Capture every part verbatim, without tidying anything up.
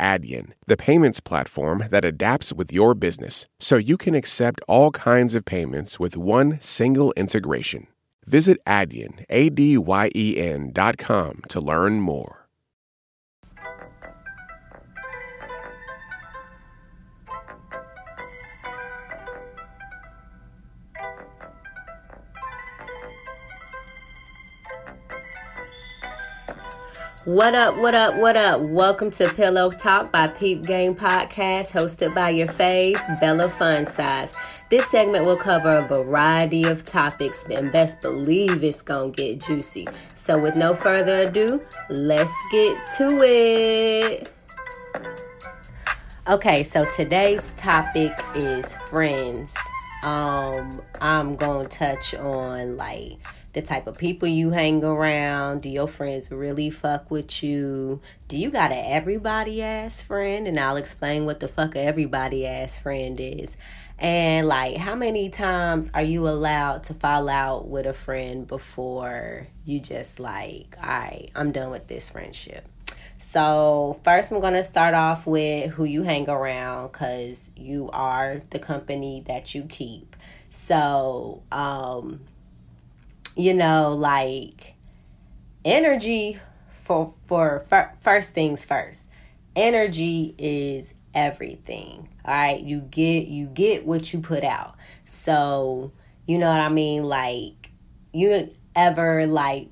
Adyen, the payments platform that adapts with your business so you can accept all kinds of payments with one single integration. Visit Adyen, A D Y E N dot com to learn more. What up, what up, what up? Welcome to Pillow Talk by Peep Game Podcast, hosted by your fave, Bella Fun Size. This segment will cover a variety of topics, and best believe it's gonna get juicy. So with no further ado, let's get to it. Okay, so today's topic is friends. Um, I'm gonna touch on, like, the type of people you hang around. Do your friends really fuck with you? Do you got an everybody ass friend? And I'll explain what the fuck a everybody ass friend is. And like, how many times are you allowed to fall out with a friend before you just like, all right, I'm done with this friendship? So first I'm going to start off with who you hang around, because you are the company that you keep. So, um... you know, like, energy, for, for for first things first, energy is everything, all right? You get, you get what you put out. So, you know what I mean? Like, you ever, like,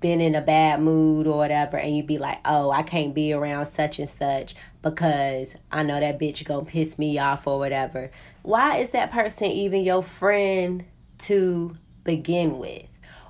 been in a bad mood or whatever, and you be like, oh, I can't be around such and such because I know that bitch gonna piss me off or whatever. Why is that person even your friend to begin with?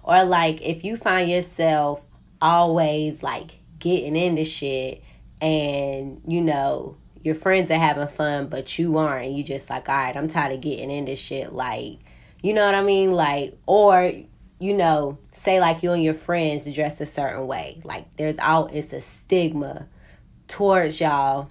Or like, if you find yourself always like getting into shit, and you know your friends are having fun but you aren't, you just like, all right, I'm tired of getting into shit, like, you know what I mean? Like, or you know, say like you and your friends dress a certain way, like there's all, it's a stigma towards y'all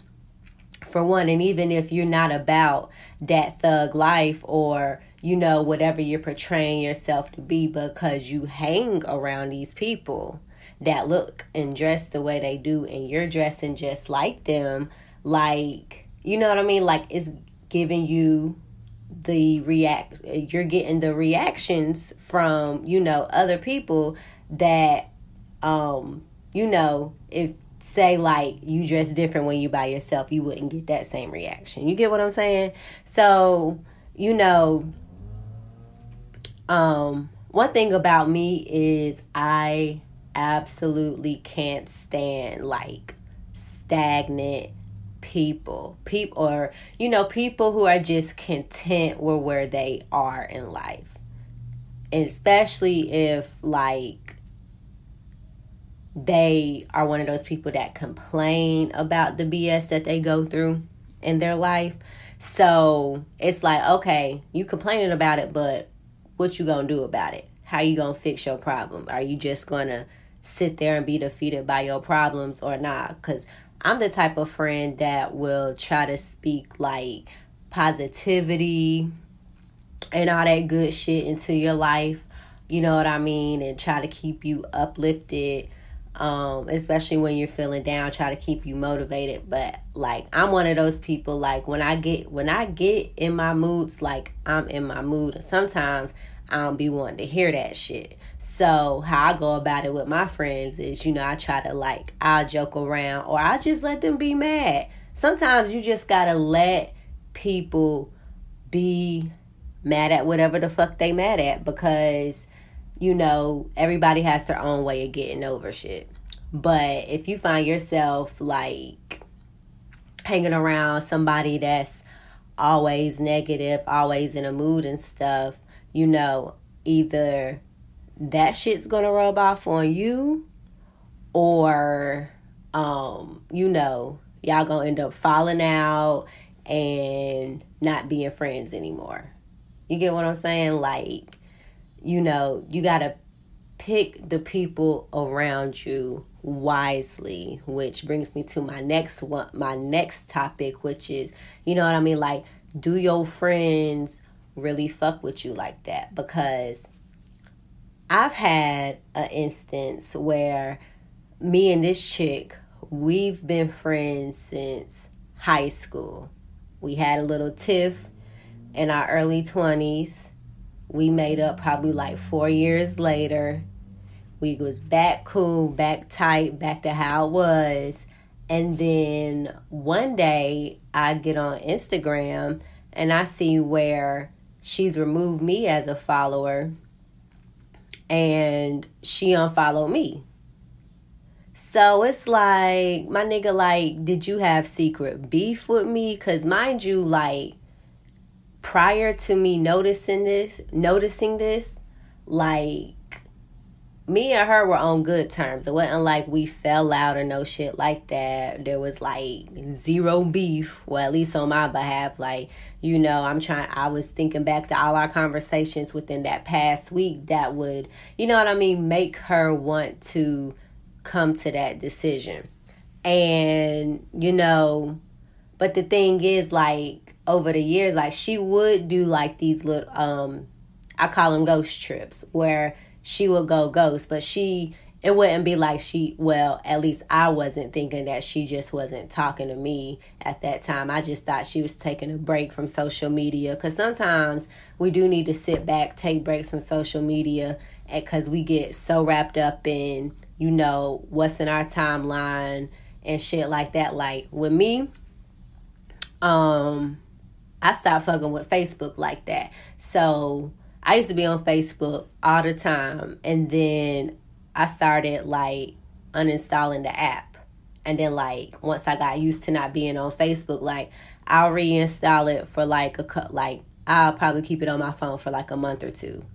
for one. And even if you're not about that thug life or, you know, whatever you're portraying yourself to be, because you hang around these people that look and dress the way they do and you're dressing just like them, like, you know what I mean? Like, it's giving you the react, you're getting the reactions from, you know, other people that, um, you know, if, say, like, you dress different when you by yourself, you wouldn't get that same reaction. You get what I'm saying? So, you know, Um, one thing about me is I absolutely can't stand like stagnant people, people, or, you know, people who are just content with where they are in life. And especially if like they are one of those people that complain about the B S that they go through in their life. So it's like, okay, you complaining about it, but what you gonna do about it? How you gonna fix your problem? Are you just gonna sit there and be defeated by your problems or not? Because I'm the type of friend that will try to speak like positivity and all that good shit into your life, you know what I mean? And try to keep you uplifted, um, especially when you're feeling down, try to keep you motivated. But like, I'm one of those people, like, when I get, when I get in my moods, like, I'm in my mood. And sometimes I don't be wanting to hear that shit. So how I go about it with my friends is, you know, I try to like, I'll joke around or I just let them be mad. Sometimes you just gotta let people be mad at whatever the fuck they mad at, because, you know, everybody has their own way of getting over shit. But if you find yourself like hanging around somebody that's always negative, always in a mood and stuff, you know, either that shit's gonna rub off on you, or, um, you know, y'all gonna end up falling out and not being friends anymore. You get what I'm saying? Like, you know, you gotta pick the people around you wisely, which brings me to my next one, my next topic, which is, you know what I mean? Like, do your friends really fuck with you like that? Because I've had an instance where me and this chick We've been friends since high school. We had a little tiff in our early twenties. We made up probably like four years later. We was back cool, back tight, back to how it was. And then one day I get on Instagram and I see where she's removed me as a follower and she unfollowed me. So it's like, my nigga, like, did you have secret beef with me? Because mind you, like, prior to me noticing this, noticing this, like, me and her were on good terms. It wasn't like we fell out or no shit like that. There was like zero beef. Well, at least on my behalf. Like, you know, I'm trying, I was thinking back to all our conversations within that past week that would, you know what I mean, make her want to come to that decision. And, you know, but the thing is, like, over the years, like, she would do like these little, um, I call them ghost trips, where she would go ghost, but she, it wouldn't be like she, well, at least I wasn't thinking that she just wasn't talking to me at that time. I just thought she was taking a break from social media, because sometimes we do need to sit back, take breaks from social media, and because we get so wrapped up in, you know, what's in our timeline and shit like that. Like with me, um, I stopped fucking with Facebook like that. So I used to be on Facebook all the time, and then I started, like, uninstalling the app. And then, like, once I got used to not being on Facebook, like, I'll reinstall it for, like, a like I'll probably keep it on my phone for, like, a month or two.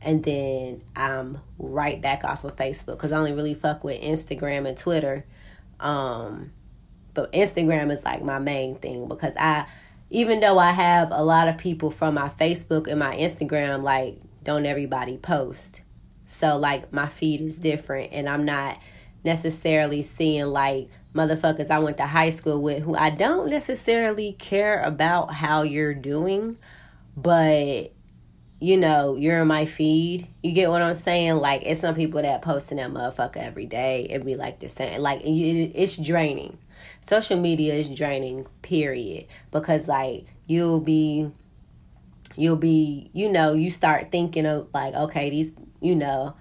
And then I'm right back off of Facebook, because I only really fuck with Instagram and Twitter. Um, but Instagram is, like, my main thing, because I... even though I have a lot of people from my Facebook and my Instagram, like, don't everybody post. So, like, my feed is different, and I'm not necessarily seeing, like, motherfuckers I went to high school with who I don't necessarily care about how you're doing, but, you know, you're in my feed. You get what I'm saying? Like, it's some people that posting that motherfucker every day. It'd be, like, the same. Like, it's draining. Social media is draining, period, because, like, you'll be, you'll be, you know, you start thinking of, like, okay, these, you know,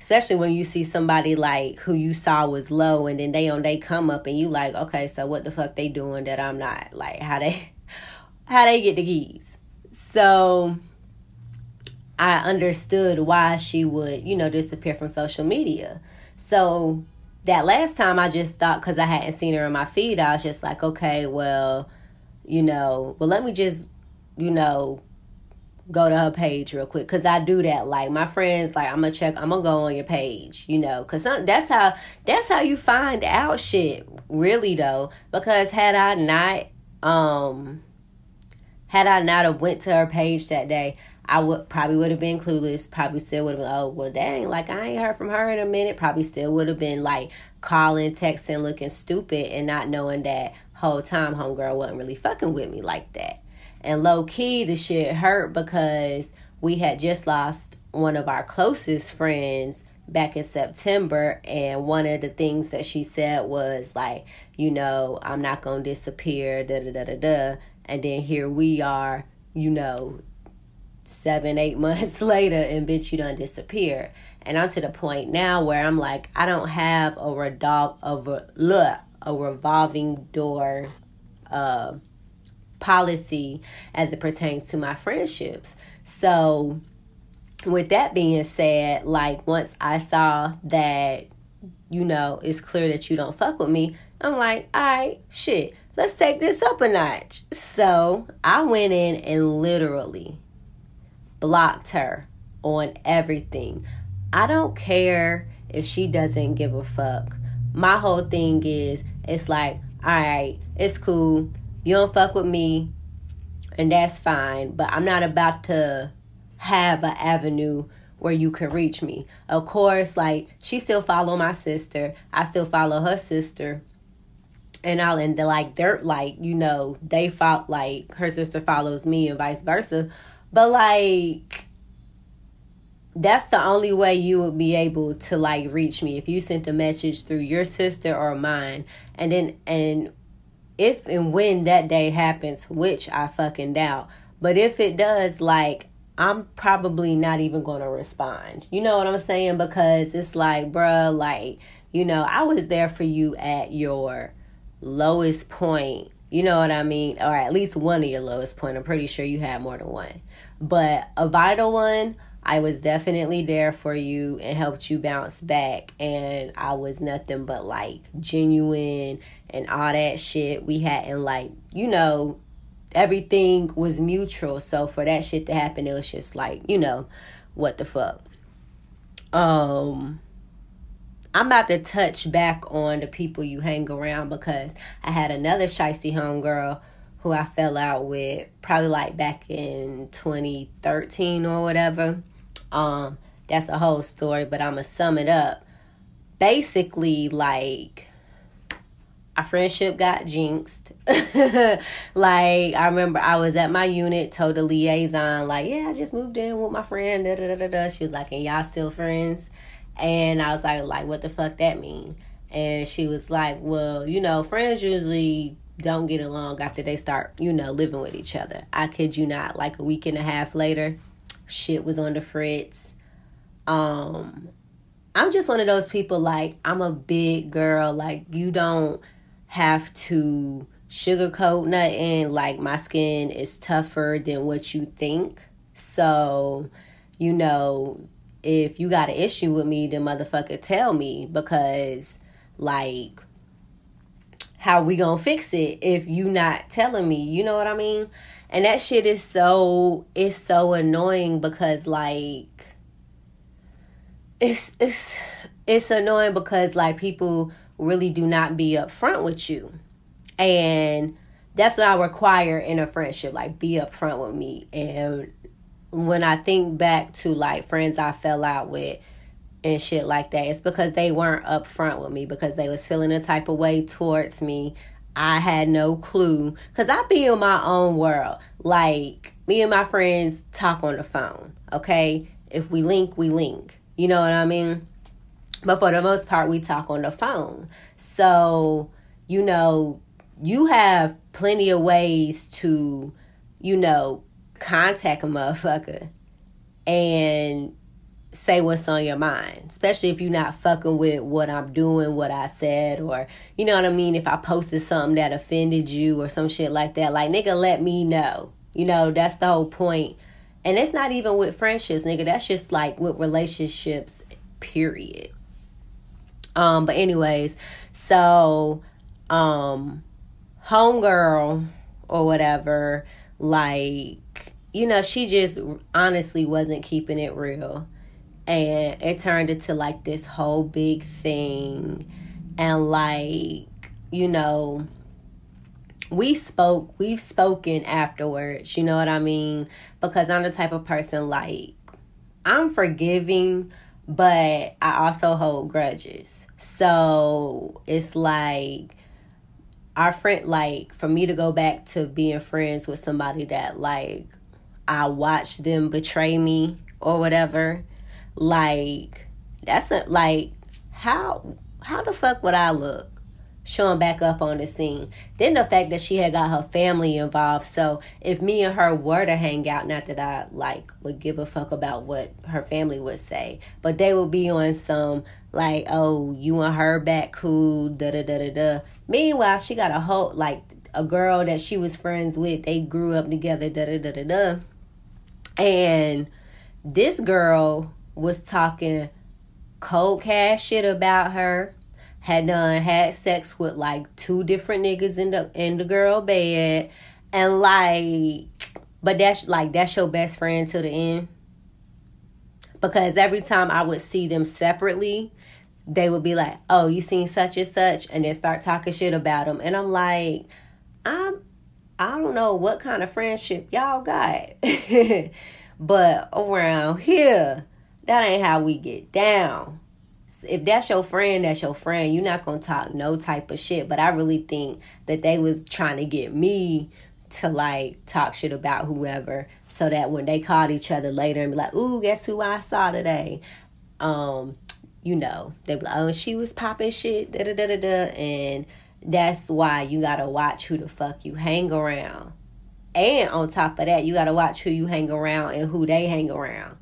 especially when you see somebody, like, who you saw was low, and then they on they come up, and you like, okay, so what the fuck they doing that I'm not, like, how they, how they get the keys? So I understood why she would, you know, disappear from social media. So that last time I just thought, because I hadn't seen her in my feed, I was just like, okay, well, you know, well, let me just, you know, go to her page real quick. Because I do that. Like, my friends, like, I'm going to check, I'm going to go on your page, you know. Because that's how, that's how you find out shit, really, though. Because had I not, um, had I not have went to her page that day, I would probably would have been clueless, probably still would have been, oh, well, dang, like, I ain't heard from her in a minute. Probably still would have been, like, calling, texting, looking stupid, and not knowing that whole time homegirl wasn't really fucking with me like that. And low-key, the shit hurt, because we had just lost one of our closest friends back in September, and one of the things that she said was, like, you know, I'm not gonna disappear, da-da-da-da-da, and then here we are, you know, seven, eight months later, and bitch, you done disappeared. And I'm to the point now where I'm like, I don't have a redol- a, re- a revolving door uh, policy as it pertains to my friendships. So with that being said, like, once I saw that, you know, it's clear that you don't fuck with me, I'm like, all right, shit, let's take this up a notch. So I went in and literally blocked her on everything. I don't care if she doesn't give a fuck. My whole thing is, it's like, all right, it's cool. You don't fuck with me, and that's fine. But I'm not about to have an avenue where you can reach me. Of course, like, she still follow my sister. I still follow her sister. And all, and they're like, they're like, you know, they follow, like, her sister follows me and vice versa. But, like, that's the only way you would be able to like reach me, if you sent a message through your sister or mine. And then, and if and when that day happens, which I fucking doubt, but if it does, like, I'm probably not even going to respond. You know what I'm saying? Because it's like, bruh, like, you know, I was there for you at your lowest point. You know what I mean? Or at least one of your lowest point. I'm pretty sure you had more than one. But a vital one, I was definitely there for you and helped you bounce back. And I was nothing but, like, genuine and all that shit. We hadn't, like, you know, everything was mutual. So for that shit to happen, it was just like, you know, what the fuck. Um, I'm about to touch back on the people you hang around, because I had another shiesty homegirl who I fell out with probably like back in twenty thirteen or whatever. Um, that's a whole story, but I'm going to sum it up. Basically, like, our friendship got jinxed. Like, I remember I was at my unit, told the liaison, like, yeah, I just moved in with my friend, da, da, da, da, da. She was like, and y'all still friends? And I was like, like, what the fuck that mean? And she was like, well, you know, friends usually don't get along after they start, you know, living with each other. I kid you not, like a week and a half later, shit was on the fritz. Um, I'm just one of those people, like, I'm a big girl, like, you don't have to sugarcoat nothing. Like, my skin is tougher than what you think. So, you know, if you got an issue with me, then motherfucker tell me, because, like, how we gonna fix it if you not telling me? You know what I mean? And that shit is so, it's so annoying, because, like, it's it's it's annoying because, like, people really do not be upfront with you. And that's what I require in a friendship, like, be upfront with me. And when I think back to, like, friends I fell out with and shit like that, it's because they weren't upfront with me, because they was feeling a type of way towards me. I had no clue, because I be in my own world. Like, me and my friends talk on the phone, okay? If we link, we link. You know what I mean? But for the most part, we talk on the phone. So, you know, you have plenty of ways to, you know, contact a motherfucker and say what's on your mind. Especially if you're not fucking with what I'm doing, what I said, or, you know what I mean? If I posted something that offended you or some shit like that, like, nigga, let me know. You know, that's the whole point. And it's not even with friendships, nigga. That's just, like, with relationships, period. Um, but anyways, so, um, homegirl or whatever, like, you know, she just honestly wasn't keeping it real. And it turned into, like, this whole big thing. And, like, you know, we spoke, we've spoken afterwards, you know what I mean? Because I'm the type of person, like, I'm forgiving, but I also hold grudges. So it's like, our friend, like, for me to go back to being friends with somebody that, like, I watched them betray me or whatever, like, that's a, like, how how the fuck would I look showing back up on the scene? Then the fact that she had got her family involved. So if me and her were to hang out, not that I, like, would give a fuck about what her family would say, but they would be on some, like, oh, you and her back, cool, da-da-da-da-da. Meanwhile, she got a whole, like, a girl that she was friends with. They grew up together, da-da-da-da-da. And this girl was talking cold cash shit about her. Had done, had sex with, like, two different niggas in the in the girl bed. And, like, but that's, like, that's your best friend to the end. Because every time I would see them separately, they would be like, oh, you seen such and such? And then start talking shit about them. And I'm like, I'm, I don't know what kind of friendship y'all got. But around here, that ain't how we get down. If that's your friend, that's your friend. You're not going to talk no type of shit. But I really think that they was trying to get me to, like, talk shit about whoever. so that when they called each other later and be like, ooh, guess who I saw today? Um, you know, they be like, oh, she was popping shit, da da da da da. And that's why you gotta watch who the fuck you hang around. And on top of that, you gotta watch who you hang around and who they hang around.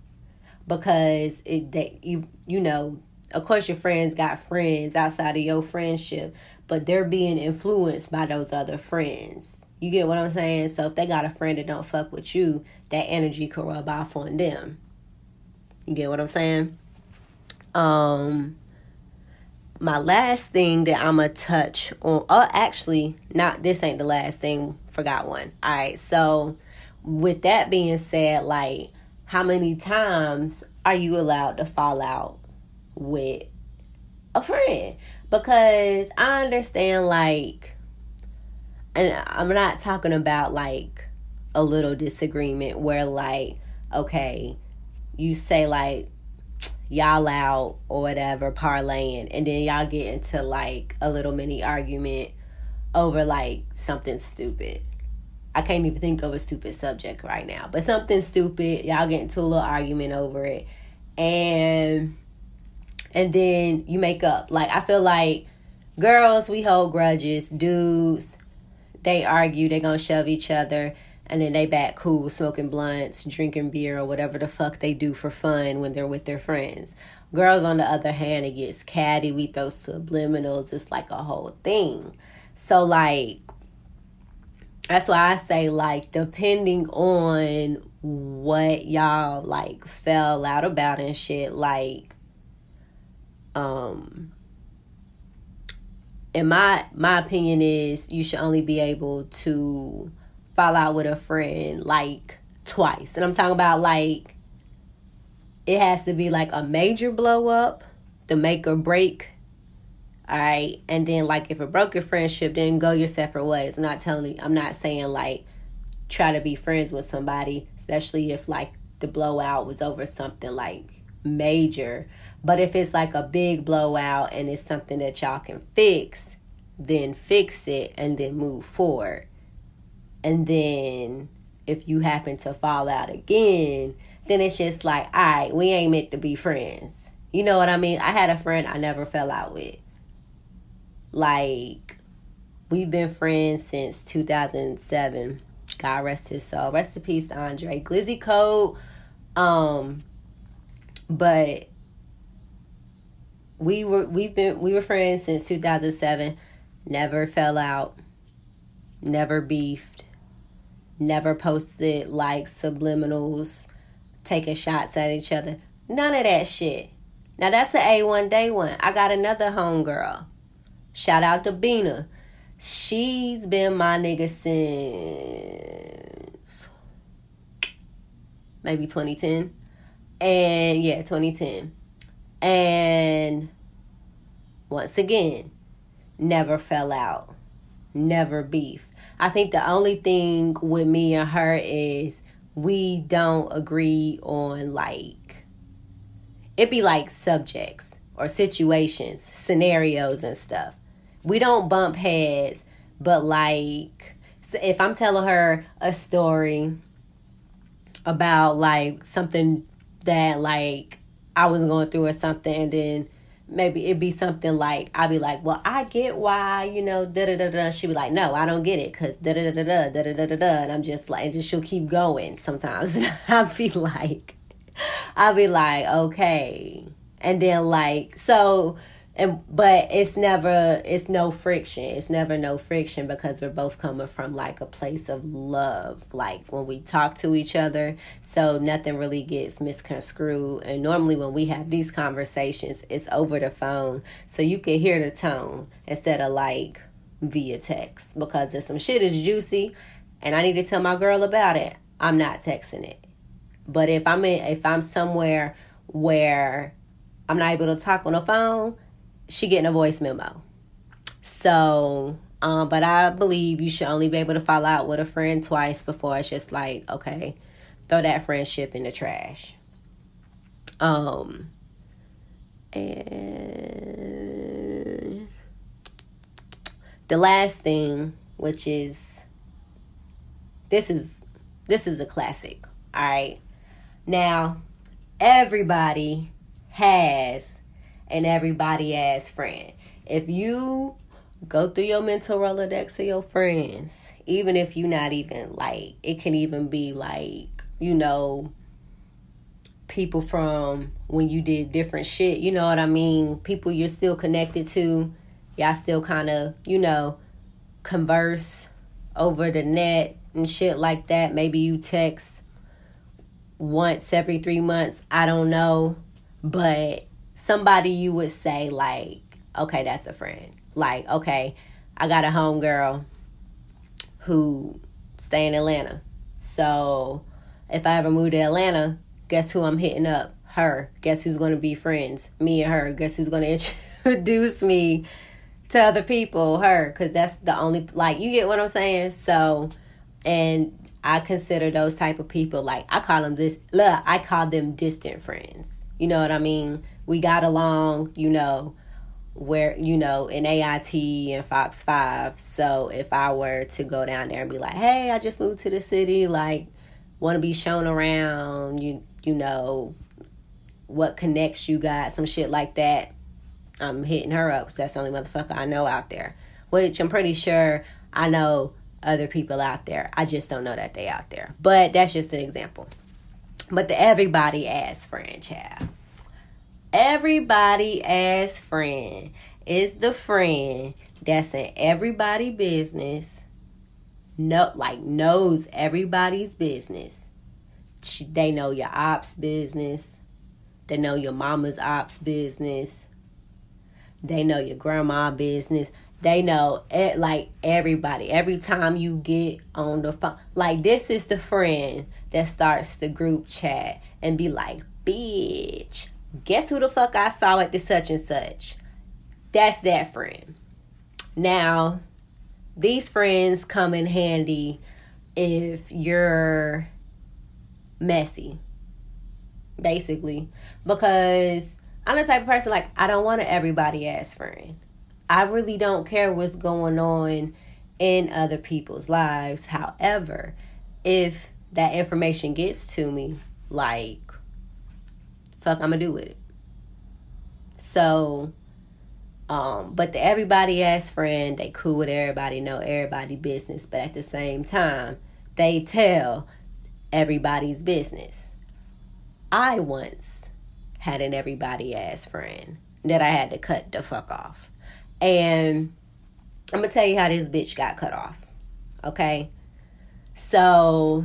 Because it, they, you, you know, of course your friends got friends outside of your friendship, but they're being influenced by those other friends. You get what I'm saying? So if they got a friend that don't fuck with you, that energy could rub off on them. You get what I'm saying? Um, my last thing that I'm going to touch on, oh, actually, not, this ain't the last thing. Forgot one. All right. So with that being said, like, how many times are you allowed to fall out with a friend? Because I understand, like, and I'm not talking about, like, a little disagreement where, like, okay, you say, like, y'all out or whatever, parlaying, and then y'all get into, like, a little mini argument over, like, something stupid. I can't even think of a stupid subject right now, but something stupid. Y'all get into a little argument over it, and and then you make up. Like, I feel like girls, we hold grudges. Dudes, they argue, they gonna shove each other, and then they back cool, smoking blunts, drinking beer, or whatever the fuck they do for fun when they're with their friends. Girls, on the other hand, it gets catty. We throw subliminals. It's like a whole thing. So, like, that's why I say, like, depending on what y'all, like, fell out about and shit, like, um... And my, my opinion is you should only be able to fall out with a friend, like, twice. And I'm talking about, like, it has to be, like, a major blow-up, the make or break, all right? And then, like, if it broke your friendship, then go your separate ways. I'm not telling you, I'm not saying, like, try to be friends with somebody, especially if, like, the blowout was over something, like, major. But if it's like a big blowout and it's something that y'all can fix, then fix it and then move forward. And then if you happen to fall out again, then it's just like, all right, we ain't meant to be friends. You know what I mean? I had a friend I never fell out with. Like, we've been friends since two thousand seven. God rest his soul. Rest in peace, Andre Glizzy Code. Um, but... We were we've been we were friends since two thousand seven, never fell out, never beefed, never posted like subliminals, taking shots at each other. None of that shit. Now that's an A one day one. I got another homegirl. Shout out to Bina. She's been my nigga since maybe twenty ten. And yeah, twenty ten. And once again, never fell out, never beef. I think the only thing with me and her is we don't agree on, like, it be like subjects or situations, scenarios and stuff. We don't bump heads, but, like, if I'm telling her a story about, like, something that, like, I was going through or something, and then maybe it'd be something like, I'd be like, well, I get why, you know, da-da-da-da. She'd be like, no, I don't get it, because da-da-da-da-da, da-da-da-da-da. And I'm just like, and just she'll keep going sometimes. And I'd be like, I'd be like, okay. And then, like, so, and but it's never, it's no friction. It's never no friction because we're both coming from, like, a place of love. Like, when we talk to each other, so nothing really gets misconstrued. And normally when we have these conversations, it's over the phone. So you can hear the tone instead of, like, via text. Because if some shit is juicy and I need to tell my girl about it, I'm not texting it. But if I'm in, if I'm somewhere where I'm not able to talk on the phone, she getting a voice memo. So, um, but I believe you should only be able to fall out with a friend twice before it's just like, okay, throw that friendship in the trash. Um, and the last thing, which is, this is, this is a classic. All right. Now, everybody has an everybody ass friend. If you go through your mental Rolodex of your friends, even if you're not even like, it can even be like, you know, people from when you did different shit, you know what I mean? People you're still connected to, y'all still kind of, you know, converse over the net and shit like that. Maybe you text once every three months, I don't know. But somebody you would say like, okay, that's a friend. Like, okay, I got a homegirl who stay in Atlanta. So if I ever move to Atlanta, guess who I'm hitting up? Her. Guess who's going to be friends? Me and her. Guess who's going to introduce me to other people? Her. Because that's the only, like, you get what I'm saying? So, and I consider those type of people, like, I call them this, look, I call them distant friends. You know what I mean? We got along, you know, where, you know, in A I T and Fox five. So if I were to go down there and be like, hey, I just moved to the city, like, want to be shown around, you you know, what connects you got, some shit like that, I'm hitting her up. That's the only motherfucker I know out there, which I'm pretty sure I know other people out there. I just don't know that they out there. But that's just an example. But the everybody-ass friend, child. Everybody-ass friend is the friend that's in everybody business, no, like knows everybody's business. They know your ops business. They know your mama's ops business. They know your grandma business. They know, it, like, everybody. Every time you get on the phone. Like, this is the friend that starts the group chat and be like, bitch, guess who the fuck I saw at the such and such? That's that friend. Now, these friends come in handy if you're messy, basically, because I'm the type of person, like, I don't want an everybody ass friend. I really don't care what's going on in other people's lives. However, if that information gets to me, like, fuck, I'm gonna do with it. So, um, but the everybody ass friend, they cool with everybody, know everybody business, but at the same time, they tell everybody's business. I once had an everybody ass friend that I had to cut the fuck off. And I'm gonna tell you how this bitch got cut off. Okay? So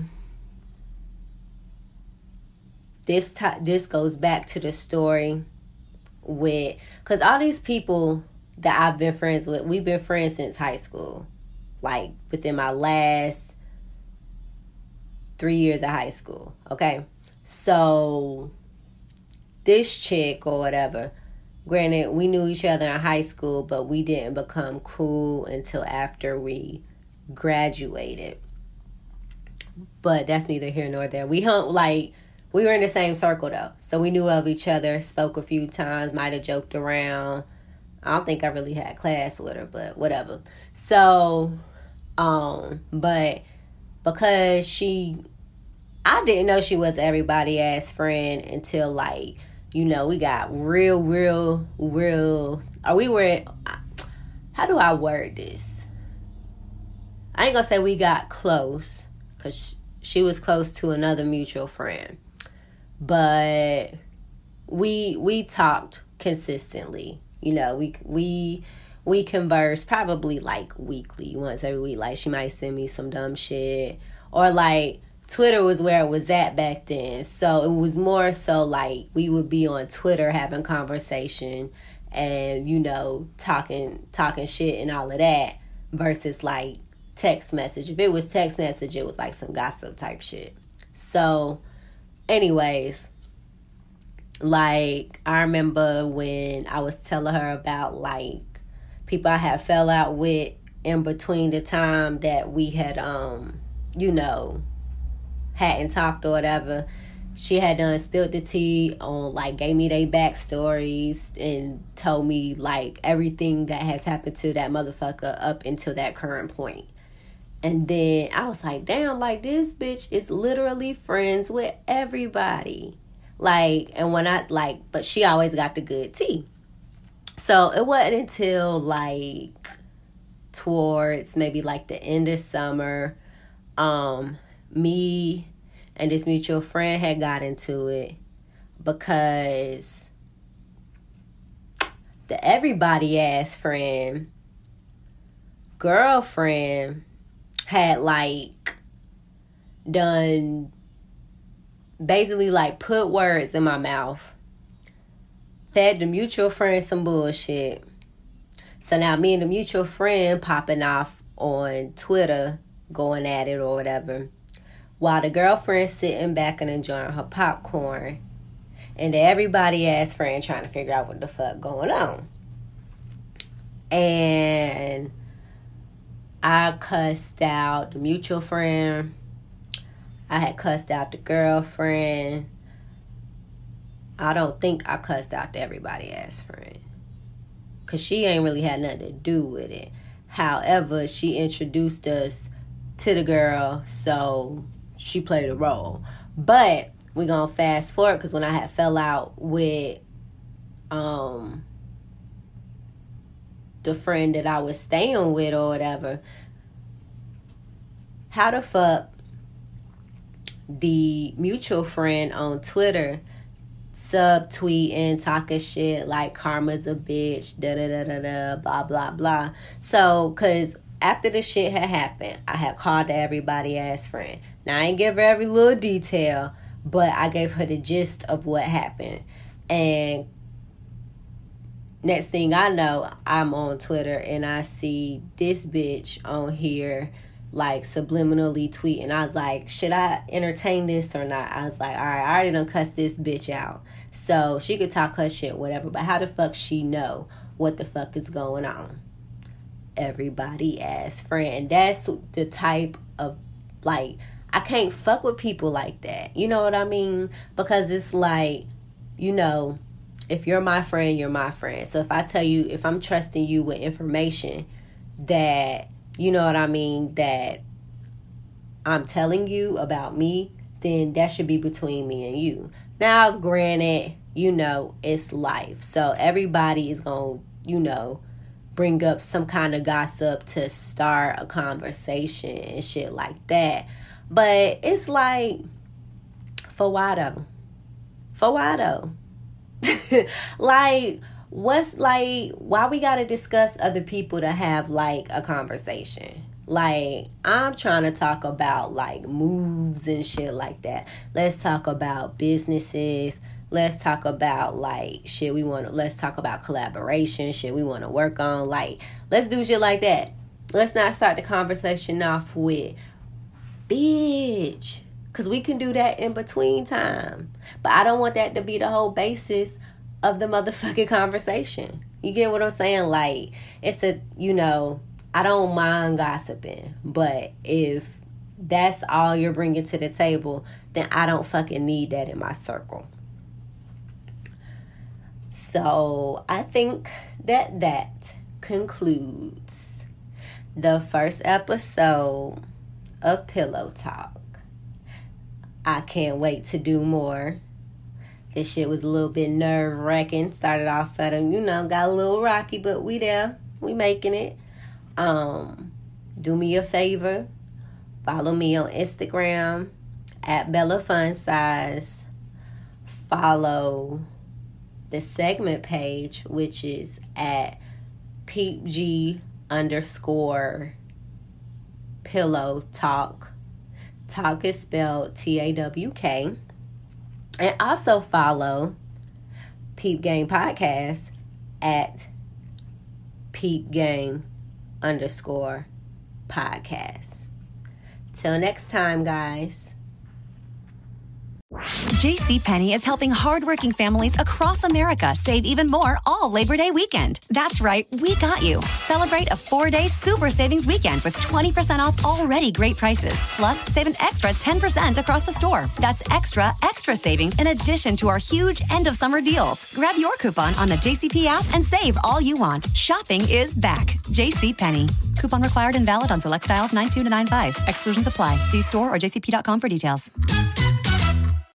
this t- this goes back to the story with, cuz all these people that I've been friends with, we've been friends since high school. Like within my last three years of high school, okay? So, this chick or whatever, granted, we knew each other in high school, but we didn't become cool until after we graduated. But that's neither here nor there. We hung, like, we were in the same circle, though. So, we knew of each other, spoke a few times, might have joked around. I don't think I really had class with her, but whatever. So, um, but... because she, I didn't know she was everybody ass friend until, like, you know, we got real, real, real, or we were, how do I word this? I ain't gonna say we got close, because she was close to another mutual friend. But we we talked consistently. You know, we we... we converse probably, like, weekly, once every week. Like, she might send me some dumb shit. Or, like, Twitter was where it was at back then. So, it was more so, like, we would be on Twitter having conversation and, you know, talking talking shit and all of that versus, like, text message. If it was text message, it was, like, some gossip type shit. So, anyways, like, I remember when I was telling her about, like, people I had fell out with in between the time that we had, um, you know, hadn't talked or whatever. She had done spilled the tea on, like, gave me their backstories and told me, like, everything that has happened to that motherfucker up until that current point. And then I was like, damn, like this bitch is literally friends with everybody. Like, and when I, like, but she always got the good tea. So it wasn't until like towards maybe like the end of summer, um, me and this mutual friend had got into it because the everybody ass friend, girlfriend had like done basically like put words in my mouth. Fed the mutual friend some bullshit. So now me and the mutual friend popping off on Twitter, going at it or whatever, while the girlfriend sitting back and enjoying her popcorn, and the everybody ass friend trying to figure out what the fuck going on. And I cussed out the mutual friend. I had cussed out the girlfriend. I don't think I cussed out the everybody ass friend, because she ain't really had nothing to do with it. However, she introduced us to the girl, so she played a role. But we're going to fast forward, because when I had fell out with um, the friend that I was staying with or whatever, how the fuck the mutual friend on Twitter subtweeting, talking shit like karma's a bitch, da da da da da, blah blah blah. So, cause after this shit had happened, I had called the everybody ass friend. Now I ain't give her every little detail, but I gave her the gist of what happened. And next thing I know, I'm on Twitter and I see this bitch on here like subliminally tweeting. I was like, should I entertain this or not? I was like, all right, I already done cussed this bitch out, so she could talk her shit, whatever. But how the fuck she know what the fuck is going on? Everybody ass friend. And that's the type of, like, I can't fuck with people like that. You know what I mean? Because it's like, you know, if you're my friend, you're my friend. So if I tell you, if I'm trusting you with information that, you know what I mean, that I'm telling you about me, then that should be between me and you. Now, granted, you know, it's life. So everybody is going to, you know, bring up some kind of gossip to start a conversation and shit like that. But it's like, for why though? For why though? Like, what's, like, why we gotta discuss other people to have like a conversation? Like, I'm trying to talk about like moves and shit like that. Let's talk about businesses. Let's talk about like shit we want to, let's talk about collaboration, shit we want to work on. Like, let's do shit like that. Let's not start the conversation off with bitch, because we can do that in between time. But I don't want that to be the whole basis of the motherfucking conversation. You get what I'm saying? Like, it's a, you know, I don't mind gossiping, but if that's all you're bringing to the table, then I don't fucking need that in my circle. So I think that that concludes the first episode of Pillow Talk. I can't wait to do more. This shit was a little bit nerve-wracking. Started off at a, you know, got a little rocky, but we there. We making it. Um, do me a favor. Follow me on Instagram at Bella Fun Size. Follow the segment page, which is at peepg underscore pillow talk. Talk is spelled T A W K. And also follow Peep Game Podcast at Peep Game underscore podcast. Till next time, guys. JCPenney is helping hardworking families across America save even more all Labor Day weekend. That's right, we got you. Celebrate a four-day super savings weekend with twenty percent off already great prices. Plus, save an extra ten percent across the store. That's extra, extra savings in addition to our huge end-of-summer deals. Grab your coupon on the J C P app and save all you want. Shopping is back. JCPenney. Coupon required and valid on select styles nine two to nine five. Exclusions apply. See store or j c p dot com for details.